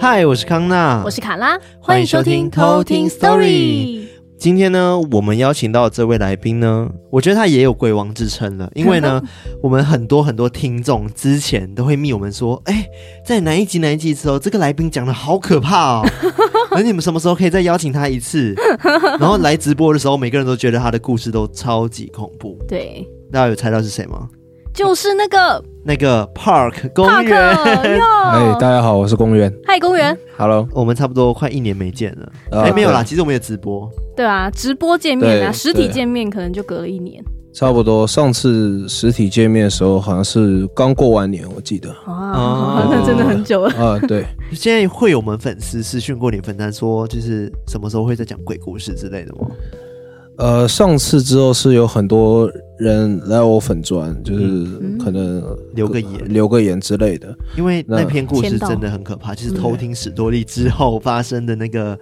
嗨，我是康娜，我是卡拉，欢迎收听 Talking Story。 今天呢，我们邀请到这位来宾呢，我觉得他也有鬼王之称了，因为呢我们很多听众之前都会密我们说，在哪一集的时候这个来宾讲的好可怕哦而你们什么时候可以再邀请他一次然后来直播的时候每个人都觉得他的故事都超级恐怖。对，大家有猜到是谁吗？就是那个 Park 公园。大家好，我是公园。嗨，公园。Hello， 我们差不多快1年没见了。没有啦，其实我们也直播。对啊，直播见面啊，实体见面可能就隔了1年。差不多，上次实体见面的时候好像是刚过完年，我记得。那真的很久了。对。现在会有我们粉丝私讯过你粉单说，就是什么时候会再讲鬼故事之类的吗？上次之后是有很多人来我粉专，就是可能留个言之类的，因为那篇故事真的很可怕，就是偷听史多利之后发生的那个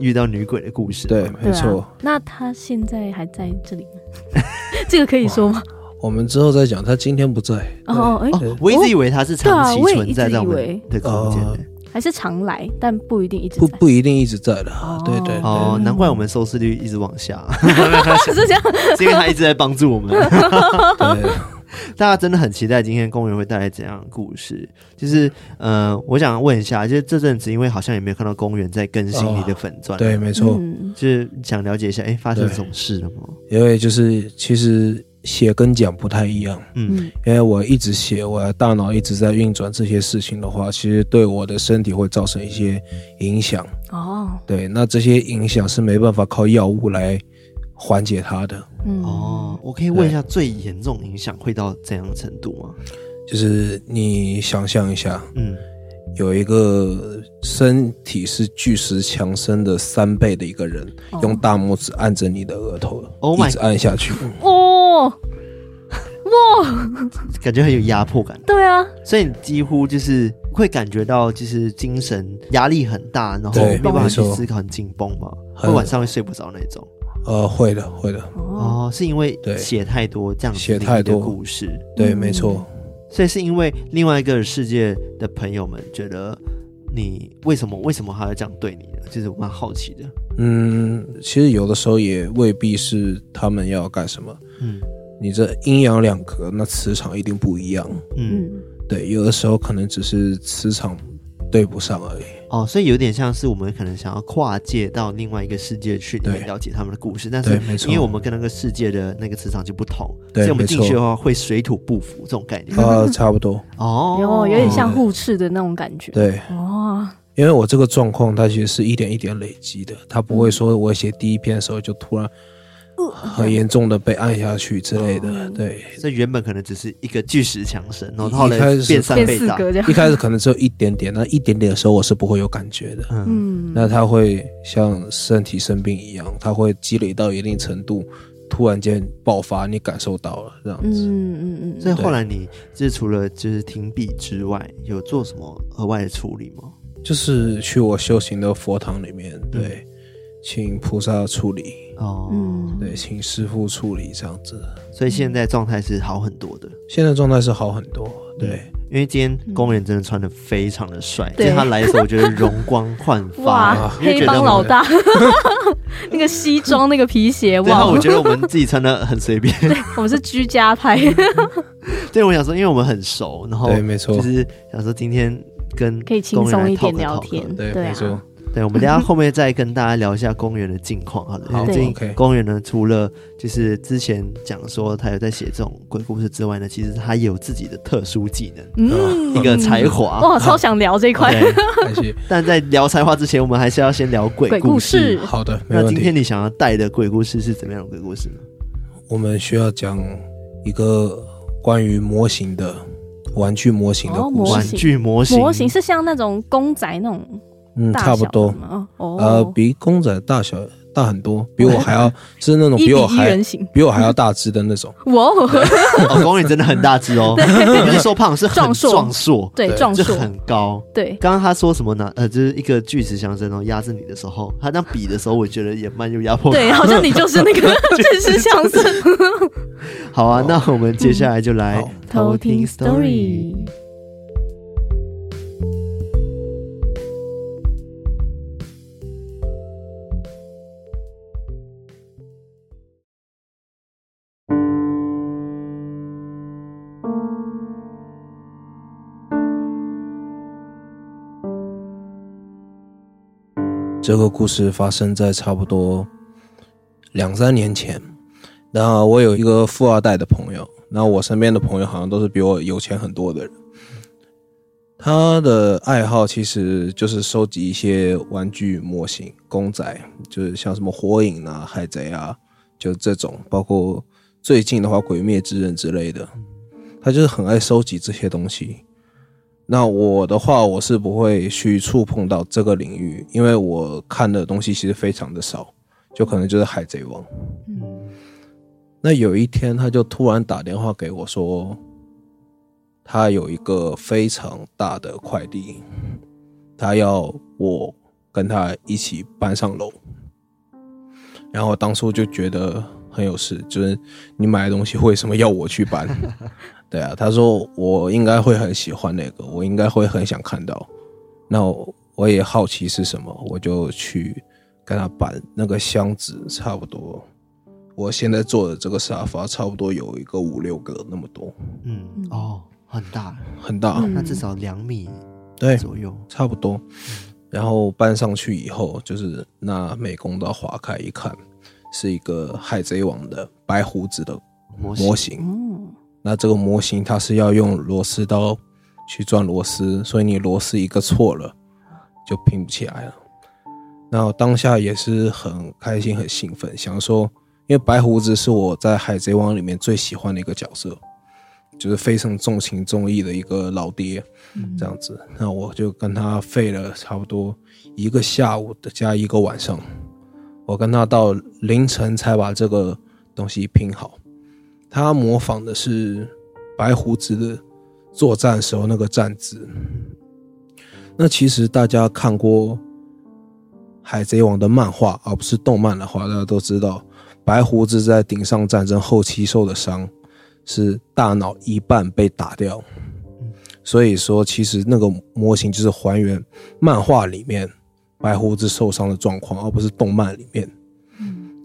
遇到女鬼的故事。对，没错。那他现在还在这里吗？这个可以说吗？我们之后再讲。他今天不在。我一直以为他是长期存在在我们的空间。还是常来，但不一定一直在。不一定一直在的。对。难怪我们收视率一直往下。是这样，是因为他一直在帮助我们。对，大家真的很期待今天公园会带来怎样的故事。就是我想问一下，就是这阵子因为好像也没有看到公园在更新你的粉专。对，没错。就是想了解一下，发生什么事了吗？因为就是其实写跟讲不太一样，因为我一直写，我的大脑一直在运转这些事情的话，其实对我的身体会造成一些影响。对，那这些影响是没办法靠药物来缓解它的。我可以问一下，最严重影响会到怎样的程度吗？就是你想象一下，有一个身体是巨石强森的3倍的一个人，用大拇指按着你的额头，一直按下去。哇，感觉很有压迫感。对啊，所以你几乎就是会感觉到就是精神压力很大，然后没办法去思考，很紧绷嘛，会晚上会睡不着那种。会的。是因为写太多这样子的故事。对，没错。所以是因为另外一个世界的朋友们觉得你为什么还要这样对你呢？就是我蛮好奇的。其实有的时候也未必是他们要干什么。你这阴阳两隔，那磁场一定不一样。对，有的时候可能只是磁场对不上而已。所以有点像是我们可能想要跨界到另外一个世界去了解他们的故事，但是因为我们跟那个世界的那个磁场就不同，所以我们进去的话会水土不服这种概念。差不多。有点像互斥的那种感觉。对。因为我这个状况它其实是一点一点累积的，它不会说我写第一篇的时候就突然很严重的被按下去之类的。对，这原本可能只是一个巨石强森，然后后来变3倍大。一开始可能只有一点点，那一点点的时候我是不会有感觉的。那它会像身体生病一样，它会积累到一定程度，突然间爆发，你感受到了这样子。所以后来你就是除了就是停笔之外，有做什么额外的处理吗？就是去我修行的佛堂里面，对，请菩萨处理。对，请师父处理这样子。所以现在状态是好很多的。对，因为今天公园真的穿得非常的帅，所以他来的时候我觉得容光焕发。黑帮老大那个西装那个皮鞋，然后我觉得我们自己穿得很随便。对，我们是居家派对，我想说因为我们很熟，然后就是想说今天跟可以轻松一点聊天。对，没错。对，我们等一下后面再跟大家聊一下公园的近况好了。好，最近公园呢，除了就是之前讲说他有在写这种鬼故事之外呢，其实他也有自己的特殊技能，一个才华。哇，超想聊这一块。但在聊才华之前，我们还是要先聊鬼故事。好的，没问题。那今天你想要带的鬼故事是怎么样的鬼故事呢？我们需要讲一个关于模型的玩具模型的故事。模型是像那种公仔那种。差不多。比公仔大小大很多，比我还要是那种比我还要大只的那种。公园真的很大只哦，不是说胖，是很壮硕，对，壮硕就很高。对，刚刚他说什么呢？就是一个巨石强森然后压着你的时候，他那比的时候，我觉得也蛮有压迫感。对，好像你就是那个巨石强森。好啊，那我们接下来就来偷听 Story。 这个故事发生在差不多2-3年前。那我有一个富二代的朋友，那我身边的朋友好像都是比我有钱很多的人。他的爱好其实就是收集一些玩具模型、公仔，就是像什么火影啊、海贼啊，就这种，包括最近的话鬼灭之刃之类的，他就是很爱收集这些东西。那我的话，我是不会去触碰到这个领域，因为我看的东西其实非常的少，就可能就是海贼王。那有一天他就突然打电话给我说，他有一个非常大的快递，他要我跟他一起搬上楼。然后我当初就觉得很有事，就是你买的东西为什么要我去搬？对啊，他说我应该会很喜欢那个，我应该会很想看到。那我也好奇是什么，我就去跟他搬那个箱子，差不多我现在坐的这个沙发差不多有一个5-6个那么多。嗯，哦，很大很大，那至少2米左右，对，差不多。然后搬上去以后，就是拿美工刀划开一看，是一个海贼王的白胡子的模型。那这个模型它是要用螺丝刀去转螺丝，所以你螺丝一个错了就拼不起来了。那当下也是很开心很兴奋，想说因为白胡子是我在海贼王里面最喜欢的一个角色，就是非常重情重义的一个老爹这样子。那我就跟他费了差不多1个下午加1个晚上，我跟他到凌晨才把这个东西拼好。他模仿的是白胡子的作战时候那个站姿。那其实大家看过海贼王的漫画而不是动漫的话，大家都知道白胡子在顶上战争后期受的伤是大脑一半被打掉，所以说其实那个模型就是还原漫画里面白胡子受伤的状况，而不是动漫里面。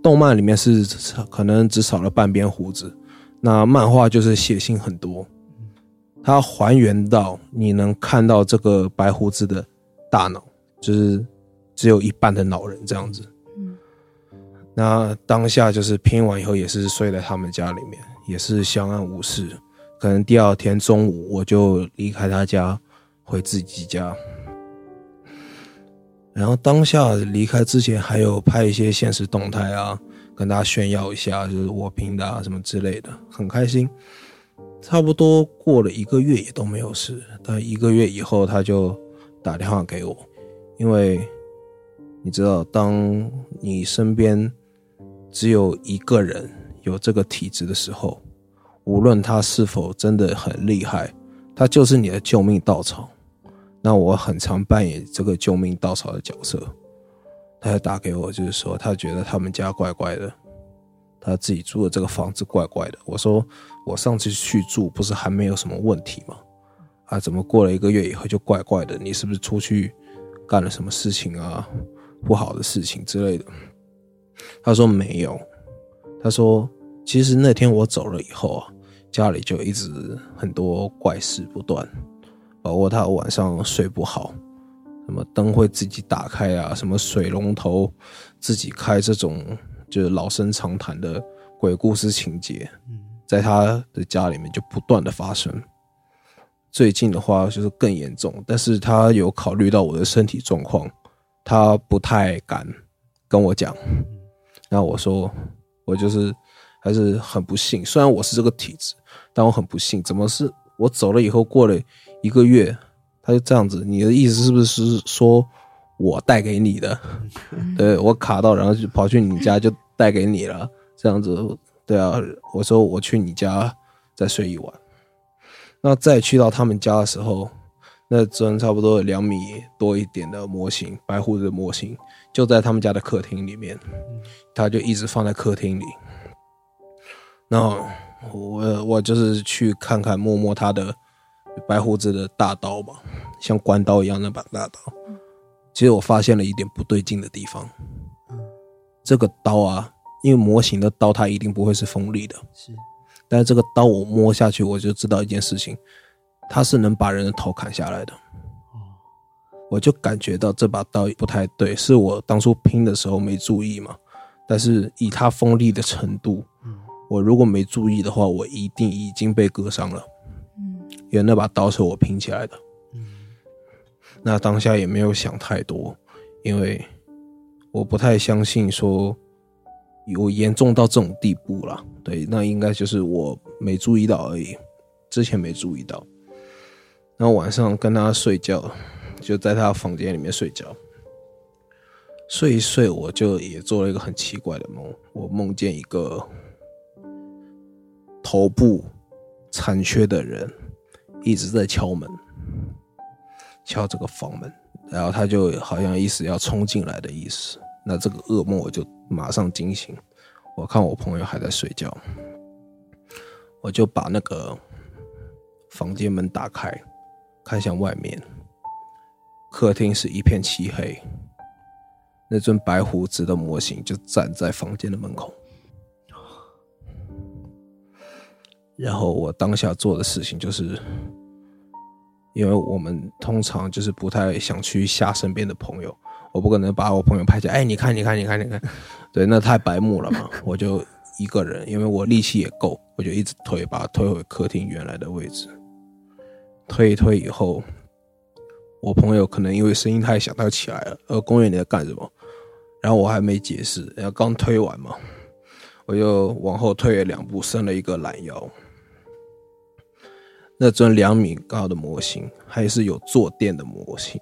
动漫里面是可能只少了半边胡子，那漫画就是血腥很多，它还原到你能看到这个白胡子的大脑就是只有一半的脑人这样子。那当下就是拼完以后也是睡在他们家里面，也是相安无事。可能第二天中午我就离开他家回自己家，然后当下离开之前还有拍一些现实动态啊，跟大家炫耀一下就是我拼的啊什么之类的，很开心。差不多过了1个月也都没有事，但1个月以后他就打电话给我。因为你知道当你身边只有一个人有这个体质的时候，无论他是否真的很厉害，他就是你的救命稻草。那我很常扮演这个救命稻草的角色。他就打给我，就是说他觉得他们家怪怪的，他自己住的这个房子怪怪的。我说我上次去住不是还没有什么问题吗？啊，怎么过了1个月以后就怪怪的？你是不是出去干了什么事情啊？不好的事情之类的。他说没有，他说其实那天我走了以后啊，家里就一直很多怪事不断，包括他晚上睡不好，什么灯会自己打开啊，什么水龙头自己开，这种就是老生常谈的鬼故事情节在他的家里面就不断的发生。最近的话就是更严重，但是他有考虑到我的身体状况，他不太敢跟我讲。那我说我就是还是很不幸，虽然我是这个体质，但我很不幸，怎么是我走了以后过了1个月他就这样子？你的意思是不是说我带给你的？对，我卡到然后就跑去你家就带给你了这样子。对啊，我说我去你家再睡一晚。那再去到他们家的时候，那尊差不多2米多一点的模型，白胡子的模型就在他们家的客厅里面，他就一直放在客厅里。那我就是去看看摸摸他的白胡子的大刀吧，像关刀一样那把大刀。其实我发现了一点不对劲的地方，这个刀啊，因为模型的刀它一定不会是锋利的，是，但是这个刀我摸下去我就知道一件事情，它是能把人的头砍下来的。我就感觉到这把刀不太对，是我当初拼的时候没注意嘛，但是以它锋利的程度，我如果没注意的话，我一定已经被割伤了，因为那把刀是我拼起来的。那当下也没有想太多，因为我不太相信说有严重到这种地步啦，对，那应该就是我没注意到而已，之前没注意到。那晚上跟他睡觉，就在他房间里面睡觉，睡一睡我就也做了一个很奇怪的梦，我梦见一个头部残缺的人一直在敲门，敲这个房门，然后他就好像意思要冲进来的意思。那这个噩梦我就马上惊醒，我看我朋友还在睡觉，我就把那个房间门打开，看向外面，客厅是一片漆黑，那尊白胡子的模型就站在房间的门口。然后我当下做的事情就是，因为我们通常就是不太想去吓身边的朋友，我不可能把我朋友拍下来，哎，你看，对，那太白目了嘛。我就一个人，因为我力气也够，我就一直推，把他推回客厅原来的位置。推一推以后，我朋友可能因为声音太响，他就起来了。公园你在干什么？然后我还没解释，然后刚推完嘛，我就往后退了2步，伸了一个懒腰。那尊2米高的模型还是有坐垫的模型，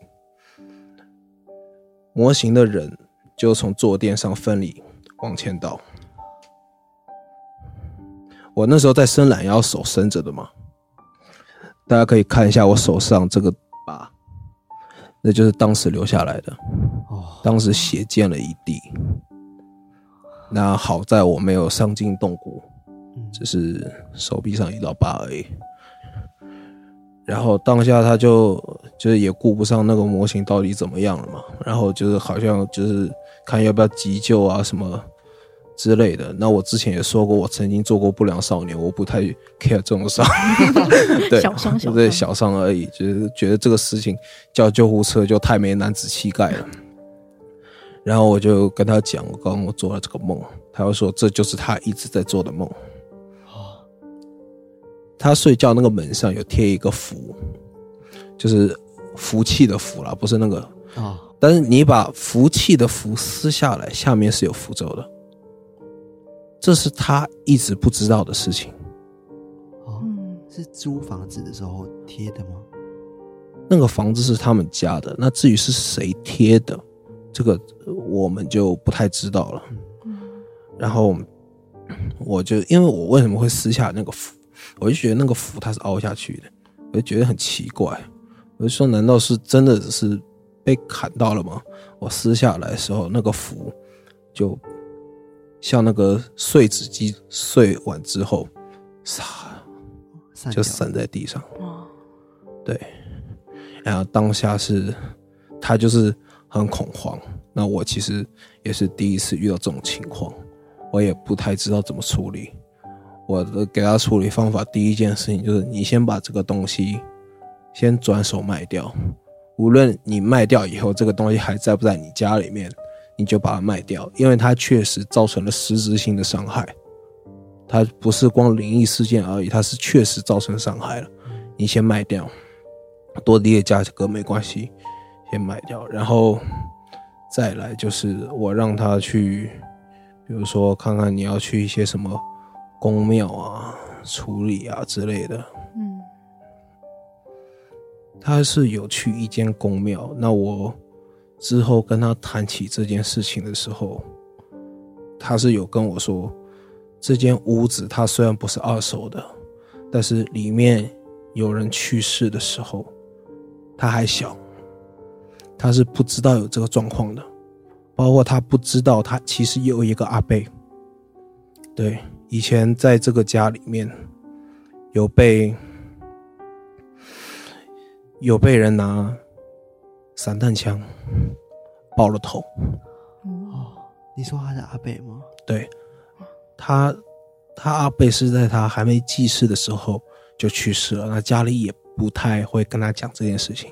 模型的人就从坐垫上分离往前倒。我那时候在伸懒腰，手伸着的嘛，大家可以看一下我手上这个疤，那就是当时留下来的，当时血溅了一地。那好在我没有伤筋动骨，只是手臂上1道疤而已。然后当下他就是也顾不上那个模型到底怎么样了嘛，然后就是好像就是看要不要急救啊什么之类的。那我之前也说过，我曾经做过不良少年，我不太 care 这种伤，对，小伤，对，小伤而已，就是觉得这个事情叫救护车就太没男子气概了。然后我就跟他讲，我刚刚做了这个梦，他就说这就是他一直在做的梦。他睡觉那个门上有贴一个符，就是福气的符啦，不是那个啊。但是你把福气的符撕下来，下面是有符咒的，这是他一直不知道的事情。哦，是租房子的时候贴的吗？那个房子是他们家的，那至于是谁贴的，这个我们就不太知道了。然后我就因为我为什么会撕下那个符？我就觉得那个符它是凹下去的，我就觉得很奇怪，我就说难道是真的是被砍到了吗？我撕下来的时候，那个符就像那个碎纸机碎完之后，就散在地上。对，然后当下是他就是很恐慌，那我其实也是第一次遇到这种情况，我也不太知道怎么处理。我给他处理方法，第一件事情就是你先把这个东西先转手卖掉，无论你卖掉以后这个东西还在不在你家里面，你就把它卖掉，因为它确实造成了实质性的伤害，它不是光灵异事件而已，它是确实造成伤害了，你先卖掉，多低的价格没关系，先卖掉。然后再来就是我让他去，比如说看看你要去一些什么公庙啊、处理啊之类的。他是有去一间公庙。那我之后跟他谈起这件事情的时候，他是有跟我说，这间屋子他虽然不是二手的，但是里面有人去世的时候，他还小，他是不知道有这个状况的，包括他不知道他其实有一个阿伯，对，以前在这个家里面有被人拿散弹枪爆了头。哦，你说他是阿伯吗？对，他阿伯是在他还没记事的时候就去世了，那家里也不太会跟他讲这件事情。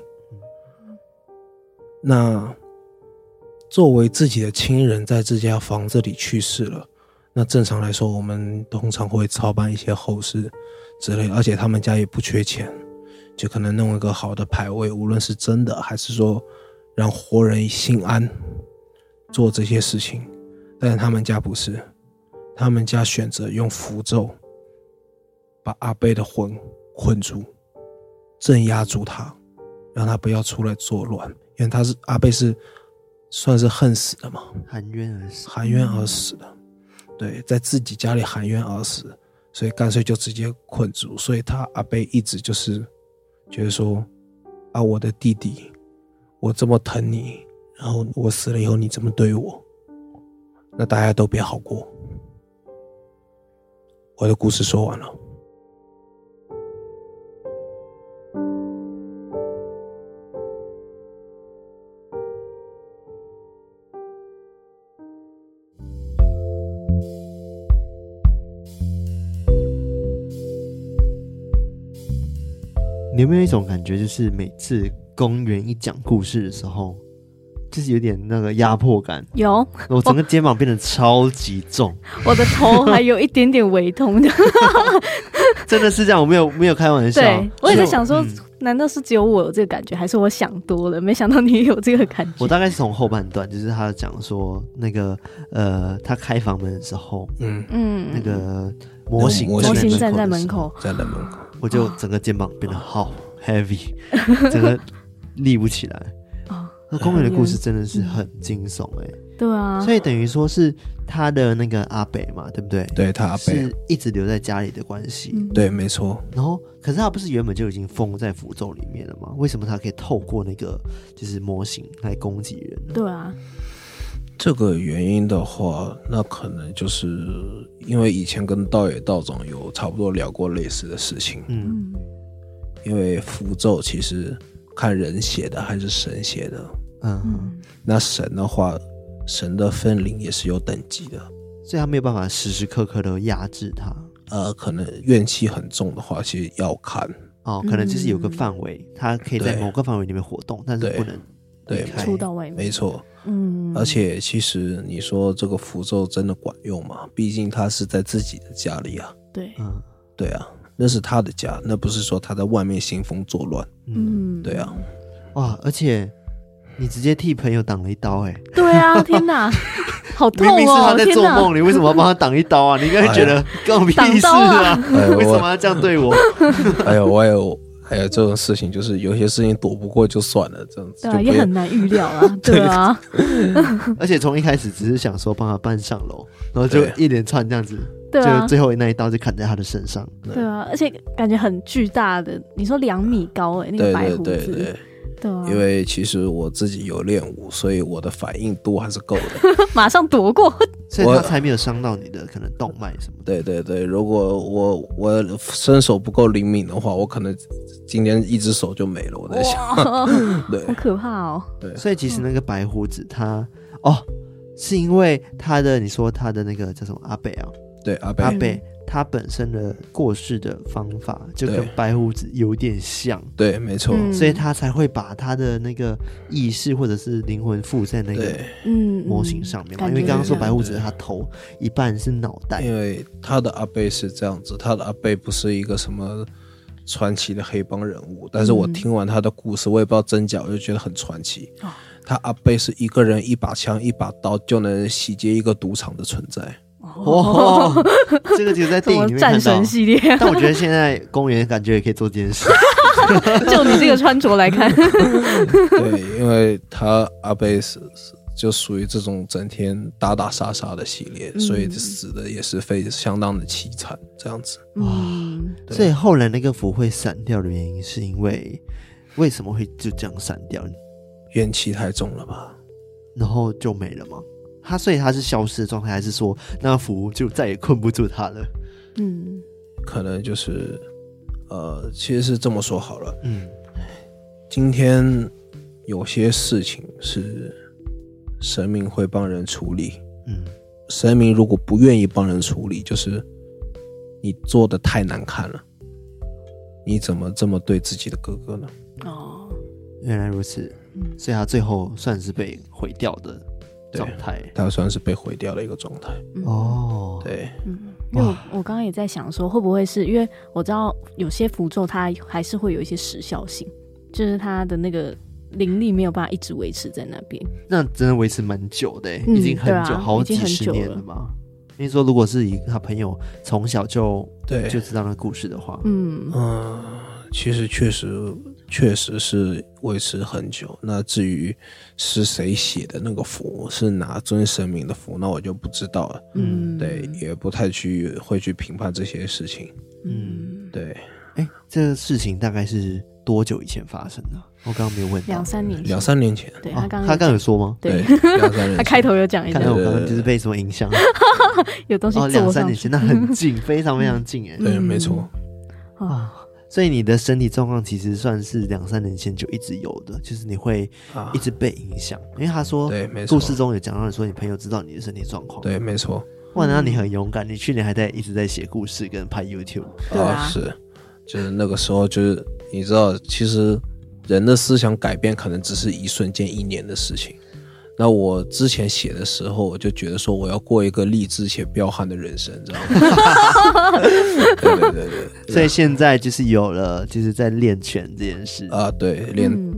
那作为自己的亲人在这家房子里去世了，那正常来说我们通常会操办一些后事之类，而且他们家也不缺钱，就可能弄一个好的牌位，无论是真的还是说让活人心安，做这些事情。但是他们家不是，他们家选择用符咒把阿贝的魂困住，镇压住他，让他不要出来作乱，因为阿贝是算是恨死的嘛，含冤而死的。对，在自己家里含冤而死，所以干脆就直接困住。所以他阿伯一直就是觉得说啊，我的弟弟，我这么疼你，然后我死了以后你这么对我，那大家都别好过。我的故事说完了。你有没有一种感觉，就是每次公园一讲故事的时候，就是有点那个压迫感？有，我整个肩膀变得超级重，我的头还有一点点微痛的。真的是这样，我没有开玩笑。对，我也在想说，难道是只有我有这个感觉，还是我想多了？没想到你也有这个感觉。我大概是从后半段，就是他讲说那个他开房门的时候，那个模型站在门口，我就整个肩膀变得好 heavy， 整个立不起来。那公园的故事真的是很惊悚欸。对啊，所以等于说是他的那个阿北嘛，对不对？对，他阿北是一直留在家里的关系。对，没错。然后可是他不是原本就已经封在符咒里面了吗？为什么他可以透过那个就是模型来攻击人呢？对啊，这个原因的话，那可能就是因为以前跟道野道长有差不多聊过类似的事情。因为符咒其实看人写的还是神写的。那神的话，神的分灵也是有等级的，所以他没有办法时时刻刻的压制他。可能怨气很重的话，其实要看哦，可能就是有个范围，他可以在某个范围里面活动，但是不能出到外面。没错。而且其实你说这个符咒真的管用吗？毕竟他是在自己的家里啊。对，对啊，那是他的家，那不是说他在外面兴风作乱。对啊。哇，而且你直接替朋友挡了一刀欸。对啊，天哪，好痛哦！明明是他在做梦，你为什么要帮他挡一刀啊？你应该觉得跟我屁事啊！为什么要这样对我？还有这种事情，就是有些事情躲不过就算了，这样子。对啊，也很难预料啊。对啊。而且从一开始只是想说帮他搬上楼，然后就一连串这样子，就最后那一刀就砍在他的身上。对啊，而且感觉很巨大的，你说2米高欸，那个白胡子。对。对啊，因为其实我自己有练武，所以我的反应度还是够的。马上躲过。所以他才没有伤到你的可能动脉什么的。对对对，如果我身手不够灵敏的话，我可能今天一只手就没了，我在想。对，好可怕哦。对，所以其实那个白胡子他是因为他的，你说他的那个叫什么阿伯啊？对，阿伯他本身的过世的方法就跟白胡子有点像。对，没错。所以他才会把他的那个意识或者是灵魂附在那个模型上面嘛。因为刚刚说白胡子他头一半是脑袋，因为他的阿伯是这样子。他的阿伯不是一个什么传奇的黑帮人物，但是我听完他的故事，我也不知道真假，我就觉得很传奇。他阿伯是一个人一把枪一把刀就能洗劫一个赌场的存在。哦，这个就是在电影里面看到战神系列。但我觉得现在公园感觉也可以做这件事。就你这个穿着来看。对，因为他阿贝斯就属于这种整天打打杀杀的系列，所以死的也是非常相当的凄惨这样子。所以后来那个符会散掉的原因是因为为什么会就这样散掉？怨气太重了吧，然后就没了吗？他所以他是消失的状态，还是说那个符就再也困不住他了？嗯，可能就是其实是这么说好了。嗯，今天有些事情是神明会帮人处理。嗯，神明如果不愿意帮人处理，就是你做的太难看了，你怎么这么对自己的哥哥呢？哦，原来如此。嗯，所以他最后算是被毁掉的状态，他算是被毁掉的一个状态。哦，对。嗯，因为我刚刚也在想说，会不会是因为我知道有些符咒它还是会有一些时效性，就是它的那个灵力没有办法一直维持在那边。那真的维持蛮久的，已经很久，好几十年了吧？因为说，如果是以他朋友从小就知道那故事的话，其实确实是维持很久。那至于是谁写的那个符，是哪尊神明的符，那我就不知道了。嗯，对，也不太会去评判这些事情。嗯，对。哎，这个事情大概是多久以前发生的？我刚刚没有问到。两三年前。对，他刚刚有说吗？对，2-3年前。他开头有讲一下。看来我刚刚就是被什么影响。有东西做上去。2-3年前，那很近，非常非常近耶。对，没错。啊，所以你的身体状况其实算是2-3年前就一直有的，就是你会一直被影响。因为他说，对，没错。故事中有讲到你说你朋友知道你的身体状况。对，没错。哇，那你很勇敢，你去年还一直在写故事跟拍 YouTube。对啊，是。就是那个时候，就是你知道，其实人的思想改变可能只是一瞬间1年的事情。那我之前写的时候，我就觉得说我要过一个励志且彪悍的人生，知道吗？对。所以现在就是有了，就是在练拳这件事啊，对，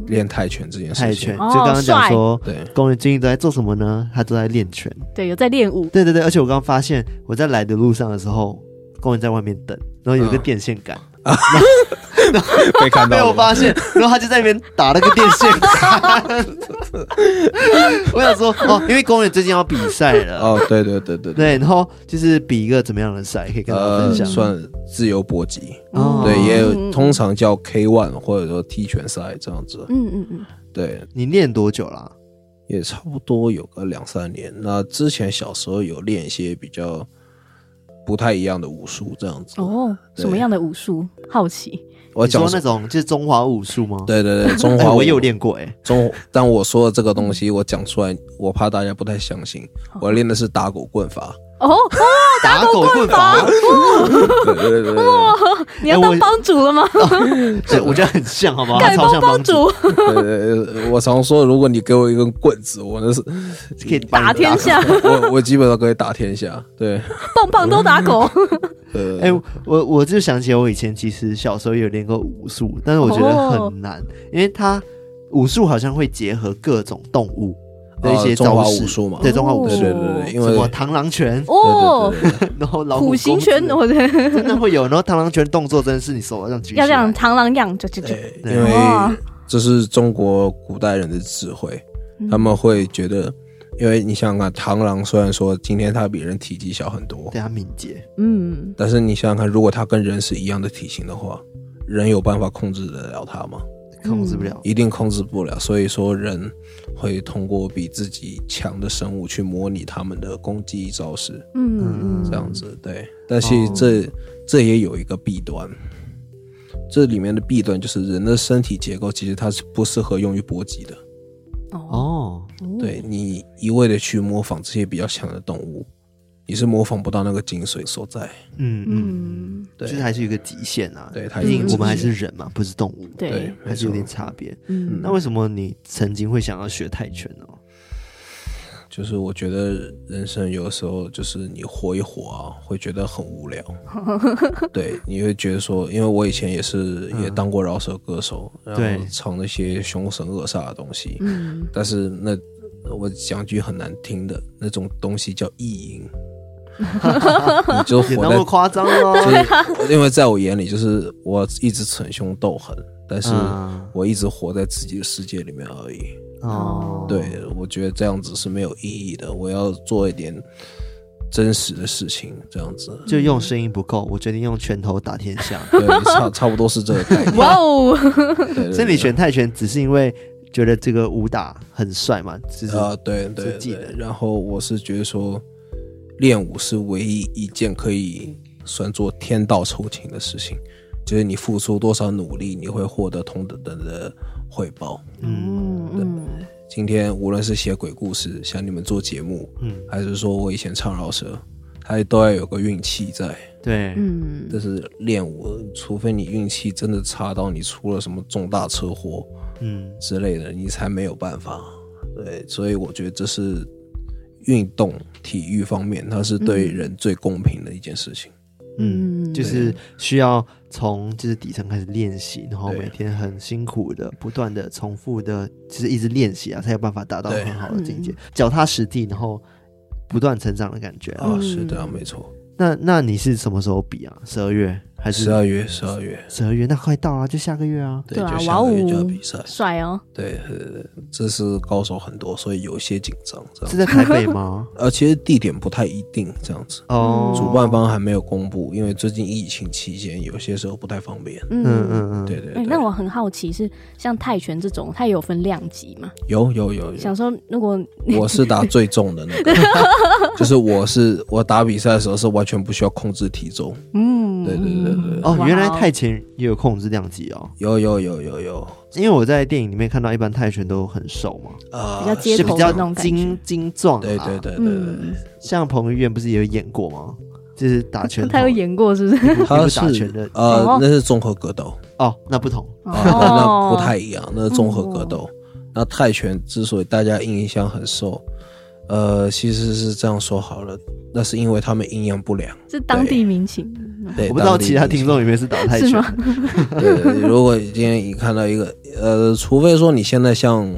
练泰拳这件事情。泰拳就刚刚讲说，对，宫原骏一都在做什么呢？他都在练拳，对，有在练武，对。而且我刚发现，我在来的路上的时候，宫原在外面等，然后有一个电线杆。被看到了，被我发现，然后他就在那边打那个电线杆。我想说，因为公园最近要比赛了。哦，对，然后就是比一个怎么样的赛，可以跟大家分享。算自由搏击，对，也有通常叫 K1 或者说踢拳赛这样子。嗯，对。你练多久啦？也差不多有个2-3年。那之前小时候有练一些比较不太一样的武术这样子。哦，什么样的武术？好奇。我讲说那种就是中华武术吗？对，中华武。我也有练过但我说的这个东西我讲出来，我怕大家不太相信。我练的是打狗棍法。打狗棍法。对。你要当帮主了吗？我觉得很像，好不好？丐帮帮主。对，我常说，如果你给我一根棍子，我那是可以打天下。我基本上可以打天下。对，棒棒都打狗。我就想起我以前其实小时候也有练过武术，但是我觉得很难，因为它武术好像会结合各种动物的一些招式。中华武术嘛，对，中华武术，对，因为什么螳螂拳，对，然后老虎形拳，我觉得真的会有，然后螳螂拳动作真的是你手上举起来，要这样螳螂样，对，因为这是中国古代人的智慧，他们会觉得。因为你想想看，螳螂虽然说今天它比人体积小很多，对，它敏捷，但是你想想看，如果它跟人是一样的体型的话，人有办法控制得了它吗？控制不了，一定控制不了。所以说，人会通过比自己强的生物去模拟他们的攻击招式，这样子，对。但是这也有一个弊端，这里面的弊端就是人的身体结构其实它是不适合用于搏击的。哦，对，你一味的去模仿这些比较强的动物，你是模仿不到那个精髓所在。对，就是还是有一个极限啊。对，毕竟我们还是人嘛，不是动物，对，还是有点差别。那为什么你曾经会想要学泰拳呢？就是我觉得人生有时候就是你活一活啊，会觉得很无聊。对，你会觉得说，因为我以前也当过饶舌歌手，然后唱那些凶神恶煞的东西。但是那我讲句很难听的，那种东西叫意淫。你就活在那么夸张了。因为在我眼里，就是我一直逞凶斗狠，但是我一直活在自己的世界里面而已。对，我觉得这样子是没有意义的，我要做一点真实的事情，这样子。就用声音不够，我决定用拳头打天下。对，差不多是这个概念。哇哦！所以你选泰拳只是因为觉得这个武打很帅嘛，就是对对对。然后我是觉得说，练武是唯一一件可以算作天道酬勤的事情，就是你付出多少努力，你会获得同等的回报。嗯，今天无论是写鬼故事，像你们做节目，还是说我以前唱饶舌，它都要有个运气在。对，但是练武，除非你运气真的差到你出了什么重大车祸，之类的，你才没有办法。对，所以我觉得这是运动体育方面，它是对人最公平的一件事情。就是需要从就是底层开始练习，然后每天很辛苦的不断的重复的就是一直练习啊，才有办法达到很好的境界，脚踏实地，然后不断成长的感觉啊。是的，没错。那你是什么时候比啊？12月还是12月？那快到了，就下个月啊。对啊，就下个月就要比赛，帅哦。对，这是高手很多，所以有些紧张。是在台北吗？其实地点不太一定这样子。哦，主办方还没有公布，因为最近疫情期间，有些时候不太方便。对对对。那我很好奇是像泰拳这种，它也有分量级吗？有。想说如果我是打最重的那个，就是我打比赛的时候是完全不需要控制体重。对对对。哦，原来泰拳也有控制量级哦。有，因为我在电影里面看到一般泰拳都很瘦嘛，比较街头的那种感觉，比较精壮。对，像彭于晏不是也有演过吗？就是打拳头，他有演过是不是？他是打拳的，那是综合格斗哦，那不同那不太一样，那是综合格斗。那泰拳之所以大家印象很瘦，其实是这样说好了，那是因为他们营养不良，是当地民情。对，我不知道其他听众里面是打泰拳。对，如果今天你看到一个，除非说你现在像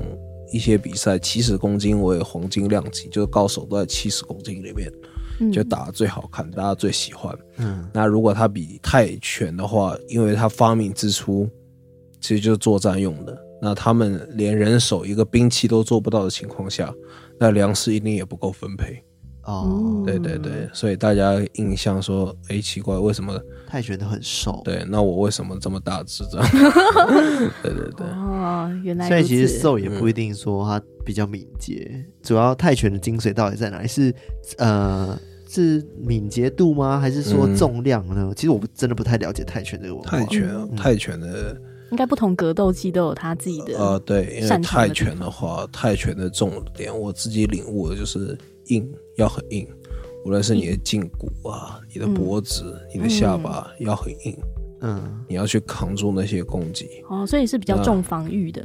一些比赛70公斤为黄金量级，就是高手都在70公斤里面，就打得最好看，大家最喜欢。那如果他比泰拳的话，因为他发明之初其实就是作战用的，那他们连人手一个兵器都做不到的情况下，那粮食一定也不够分配。对，所以大家印象说，奇怪，为什么泰拳都很瘦？对，那我为什么这么大只？这样，对。哦，原来如此。所以其实瘦也不一定说它比较敏捷，主要泰拳的精髓到底在哪里？是敏捷度吗？还是说重量呢？其实我真的不太了解泰拳这个文化。泰拳的。应该不同格斗技都有他自己的对，因为泰拳的话，泰拳的重点我自己领悟的就是硬，要很硬，无论是你的胫骨啊、你的脖子、你的下巴，要很硬。你要去扛住那些攻击。所以是比较重防御的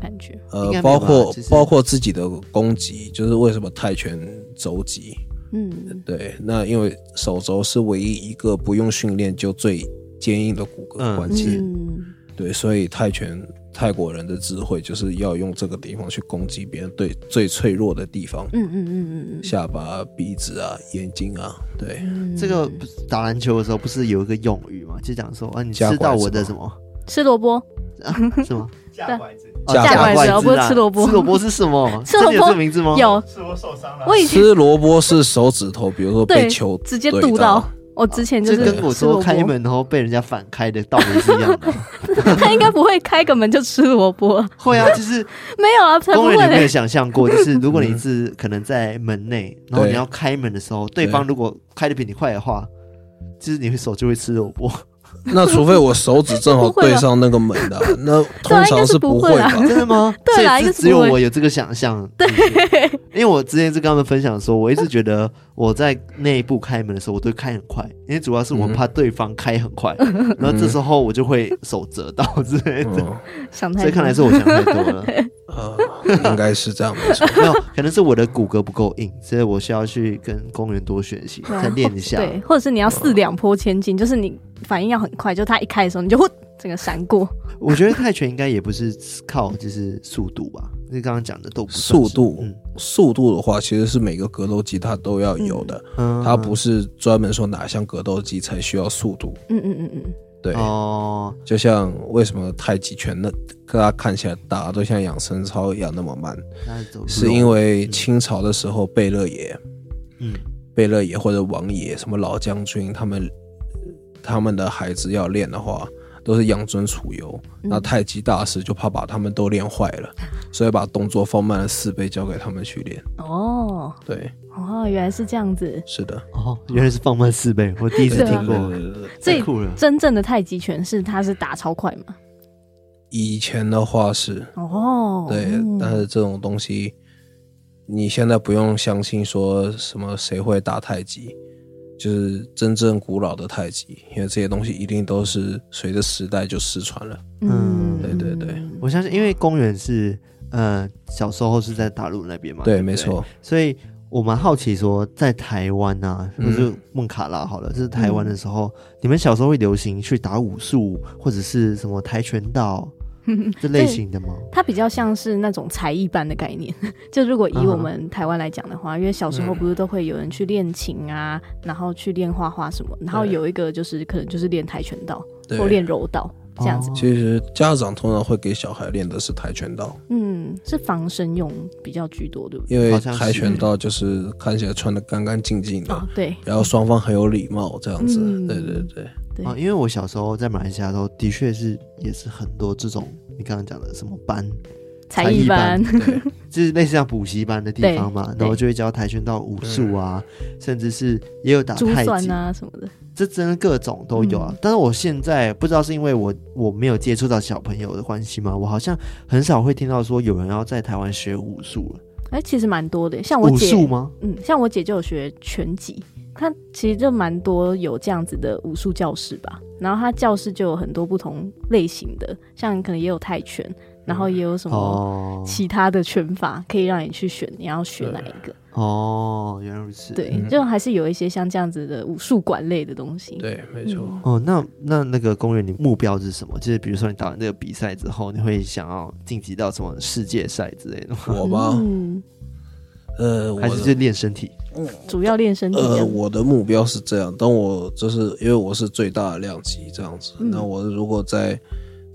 感觉。包括自己的攻击，就是为什么泰拳肘击。对，那因为手肘是唯一一个不用训练就最坚硬的骨骼关节。对，所以泰国人的智慧就是要用这个地方去攻击别人对最脆弱的地方，下巴、鼻子啊、眼睛啊，对。这个打篮球的时候不是有一个用语吗？就讲说你吃到我的什么？吃萝卜是吗？架拐子，架拐子，不是吃萝卜。吃萝卜是什么？吃萝卜有这名字吗？有。吃萝卜受伤了。吃萝卜是手指头，比如说被球直接堵到。我之前就是跟我说开门然后被人家反开的道理是一样的。他应该不会开个门就吃萝卜。会啊，就是没有啊，才不会。你没有想象过，就是如果你是可能在门内，然后你要开门的时候，对方如果开的比你快的话，就是你手就会吃萝卜。那除非我手指正好对上那个门的，那通常是不会吧？真的吗？对啦，只有我有这个想象。对，因为我之前是跟他们分享说，我一直觉得我在内部开门的时候，我都开很快，因为主要是我怕对方开很快，然后这时候我就会手折到之类的。所以看来是我想太多了。应该是这样没错。没有，可能是我的骨骼不够硬，所以我需要去跟公园多学习，再练一下。对，或者是你要四两拨千斤，就是你反应要很快，就他一开的时候你就整个闪过。我觉得泰拳应该也不是靠就是速度吧，你刚刚讲的都不算速度的话，其实是每个格斗技它都要有的，它不是专门说哪项格斗技才需要速度。对，就像为什么太极拳那它看起来打都像养生操一样那么慢，是因为清朝的时候贝勒爷或者王爷什么老将军他们的孩子要练的话，都是养尊处优，那太极大师就怕把他们都练坏了，所以把动作放慢了4倍交给他们去练。哦，对，哦，原来是这样子。是的，哦，原来是放慢4倍，我第一次听过。太酷了。所以真正的太极拳是它是打超快吗？以前的话是，哦，对，但是这种东西你现在不用相信说什么谁会打太极，就是真正古老的太极，因为这些东西一定都是随着时代就失传了。嗯，对对对，我相信因为公园是小时候是在大陆那边嘛， 对， 对，没错，所以我蛮好奇说在台湾啊，或是孟卡拉好了，就是台湾的时候，你们小时候会流行去打武术或者是什么跆拳道这类型的吗？它比较像是那种才艺班的概念就如果以我们台湾来讲的话，因为小时候不是都会有人去练琴啊，然后去练画画什么，然后有一个就是可能就是练跆拳道或练柔道这样子。其实家长通常会给小孩练的是跆拳道，是防身用比较居多，对不对？因为跆拳道就是看起来穿得干干净净的，对，然后双方很有礼貌这样子，对对对。哦，因为我小时候在马来西亚的时候的确是也是很多这种你刚刚讲的什么班，才艺班，对，就是类似像补习班的地方嘛，然后就会教跆拳道、武术啊，甚至是也有打太极啊什么的，这真的各种都有啊。但是我现在不知道是因为我没有接触到小朋友的关系嘛，我好像很少会听到说有人要在台湾学武术了。其实蛮多的，像我姐，武术吗？像我姐就有学拳击，她其实就蛮多有这样子的武术教室吧。然后她教室就有很多不同类型的，像可能也有泰拳，然后也有什么其他的拳法可以让你去选，你要学哪一个。哦，原来如此。对，就还是有一些像这样子的武术馆类的东西。对，没错。哦，那个公园，你目标是什么？就是比如说你打完这个比赛之后，你会想要晋级到什么世界赛之类的吗？我吧，还是就练身体，主要练身体。我的目标是这样，但我就是因为我是最大的量级这样子，那我如果在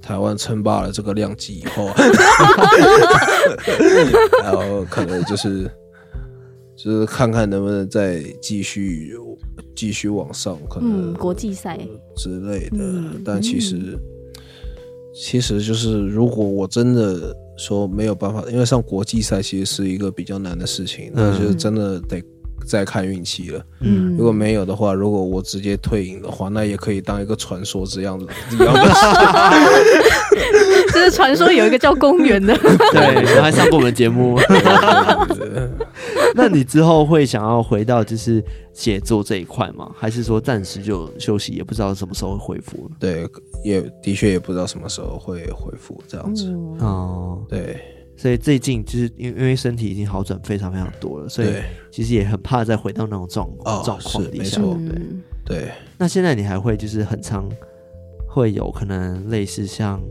台湾称霸了这个量级以后，然后可能就是看看能不能再继续往上，可能国际赛之类的。但其实就是如果我真的说没有办法，因为上国际赛其实是一个比较难的事情，那就是真的得再看运气了。如果没有的话，如果我直接退隐的话，那也可以当一个传说这样子。就是传说有一个叫公园的，对，我还上过我们节目。那你之后会想要回到就是写作这一块吗？还是说暂时就休息，也不知道什么时候会恢复？对，也的确也不知道什么时候会恢复这样子。哦，对。所以最近就是因为身体已经好转非常非常多了，所以其实也很怕再回到那种状况底下。没错，对。那现在你还会就是很常会有可能类似像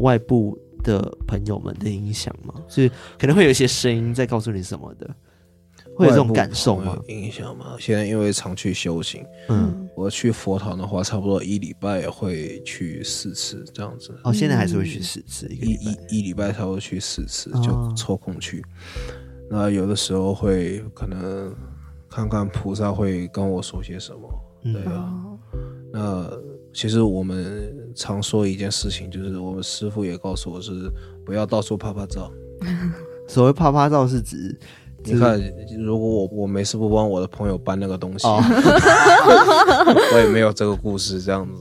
外部的朋友们的影响吗？是可能会有一些声音在告诉你什么的，会有这种感受吗？影响吗？现在因为常去修行，我去佛堂的话，差不多一礼拜也会去4次这样子。哦，现在还是会去4次，一礼拜才会去4次，就抽空去。那有的时候会可能看看菩萨会跟我说些什么，对啊。那其实我们常说一件事情，就是我们师父也告诉我是不要到处拍拍照。所谓拍拍照是指。你看，如果我没事不帮我的朋友搬那个东西，我也没有这个故事这样子。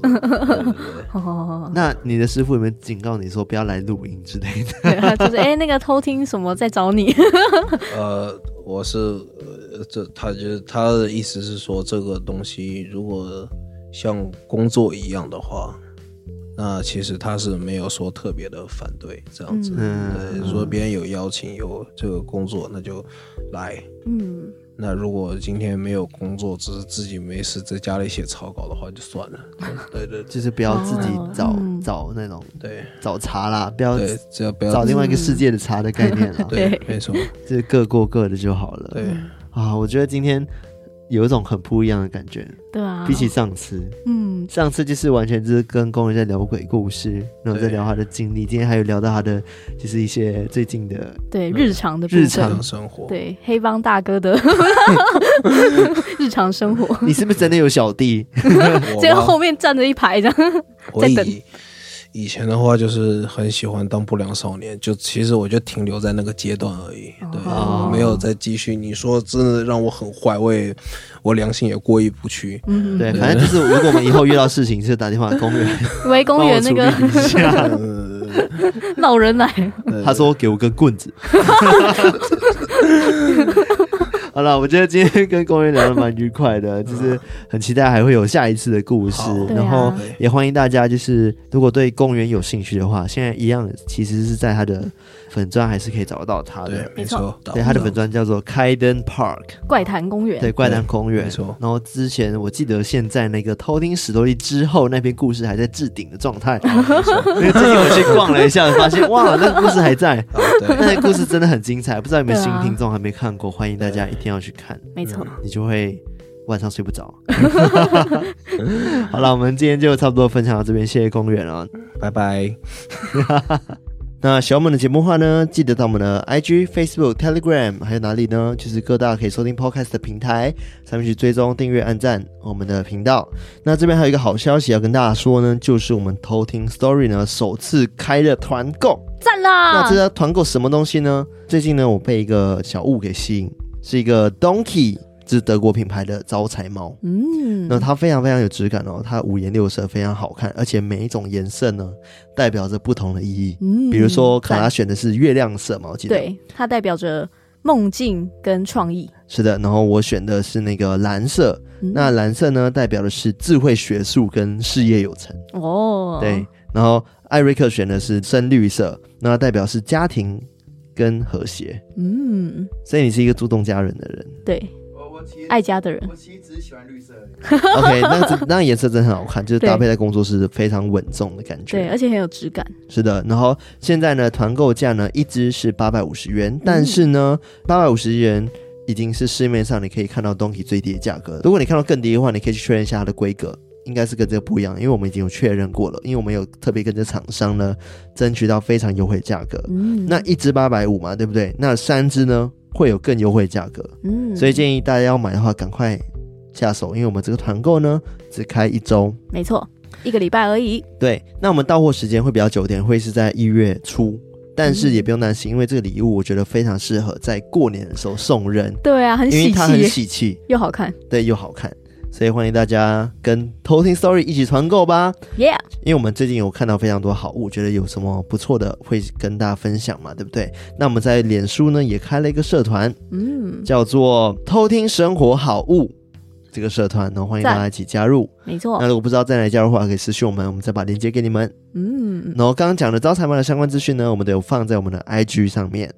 那你的师傅有没有警告你说不要来录音之类的？就是那个偷听什么在找你。我是他的意思是说，这个东西如果像工作一样的话。那其实他是没有说特别的反对这样子，对，说别人有邀请有这个工作那就来，那如果今天没有工作，只是自己没事在家里写草稿的话就算了，对对，就是不要自己找那种，对，找茬啦，不要找另外一个世界的茬的概念啦，对，没错，就是各过各的就好了，对啊，我觉得今天有一种很不一样的感觉。对啊，比起上次，上次就是完全就是跟工人在聊鬼故事，然后在聊他的经历，今天还有聊到他的就是一些最近的对日常的部分，日常生活，对黑帮大哥的日常生活。你是不是真的有小弟？在后面站着一排这样在等。以前的话就是很喜欢当不良少年，就其实我就停留在那个阶段而已，对，没有再继续。你说真的让我很坏，我良心也过意不去。对，反正就是如果我们以后遇到事情，就打电话公园，喂公园那个闹人来，他说给我个棍子。好了，我觉得今天跟公园聊得蛮愉快的，就是很期待还会有下一次的故事，然后也欢迎大家就是如果对公园有兴趣的话，现在一样其实是在他的粉专还是可以找到他的，对，没错，对，他的粉专叫做 Kaidan Park 怪谈公园，对，怪谈公园，没错。然后之前我记得现在那个偷听史多利之后那篇故事还在置顶的状态，因为最近我去逛了一下，发现哇，那个故事还在，那个故事真的很精彩，不知道有没有新听众还没看过，欢迎大家一定要去看，没错，你就会晚上睡不着。好了，我们今天就差不多分享到这边，谢谢公园了，拜拜。那喜欢我们的节目的话呢，记得到我们的 IG、Facebook、Telegram 还有哪里呢？就是各大可以收听 Podcast 的平台上面去追踪、订阅、按赞我们的频道。那这边还有一个好消息要跟大家说呢，就是我们偷听 Story 呢首次开了团购，赞啦！那这家团购什么东西呢？最近呢，我被一个小物给吸引，是一个 Donkey， 这是德国品牌的招财猫。那它非常非常有质感哦，它五颜六色，非常好看，而且每一种颜色呢代表着不同的意义。比如说卡拉选的是月亮色嘛，我记得，对，它代表着梦境跟创意。是的，然后我选的是那个蓝色，那蓝色呢代表的是智慧、学术跟事业有成。哦，对，然后艾瑞克选的是深绿色，那代表是家庭跟和谐。所以你是一个注重家人的人，对，爱家的人。我其实只喜欢绿色。OK， 那颜色真的很好看，就是搭配在工作室非常稳重的感觉，对，而且很有质感。是的，然后现在呢，团购价呢，一支是850元，但是呢，850元已经是市面上你可以看到Donkey最低的价格。如果你看到更低的话，你可以去确认一下它的规格。应该是跟这个不一样，因为我们已经有确认过了，因为我们有特别跟这厂商呢争取到非常优惠价格。那一支850嘛，对不对？那三支呢会有更优惠价格。所以建议大家要买的话赶快下手，因为我们这个团购呢只开一周，没错，1个礼拜而已。对，那我们到货时间会比较久点，会是在1月初，但是也不用担心，因为这个礼物我觉得非常适合在过年的时候送人。对啊，很喜气，因为它很喜气又好看，对，又好看，所以欢迎大家跟偷听 Story 一起团购吧， yeah！ 因为我们最近有看到非常多好物，觉得有什么不错的会跟大家分享嘛，对不对？那我们在脸书呢也开了一个社团，叫做偷听生活好物这个社团，然后欢迎大家一起加入，没错。那如果不知道在哪里加入的话，可以私讯我们，我们再把链接给你们。然后刚刚讲的招财猫的相关资讯呢，我们都有放在我们的 IG 上面，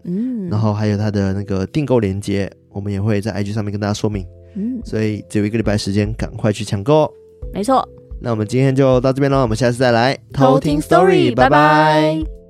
然后还有它的那个订购链接，我们也会在 IG 上面跟大家说明。所以只有1个礼拜时间，赶快去抢购，没错。那我们今天就到这边咯，我们下次再来偷听 Story， 拜拜。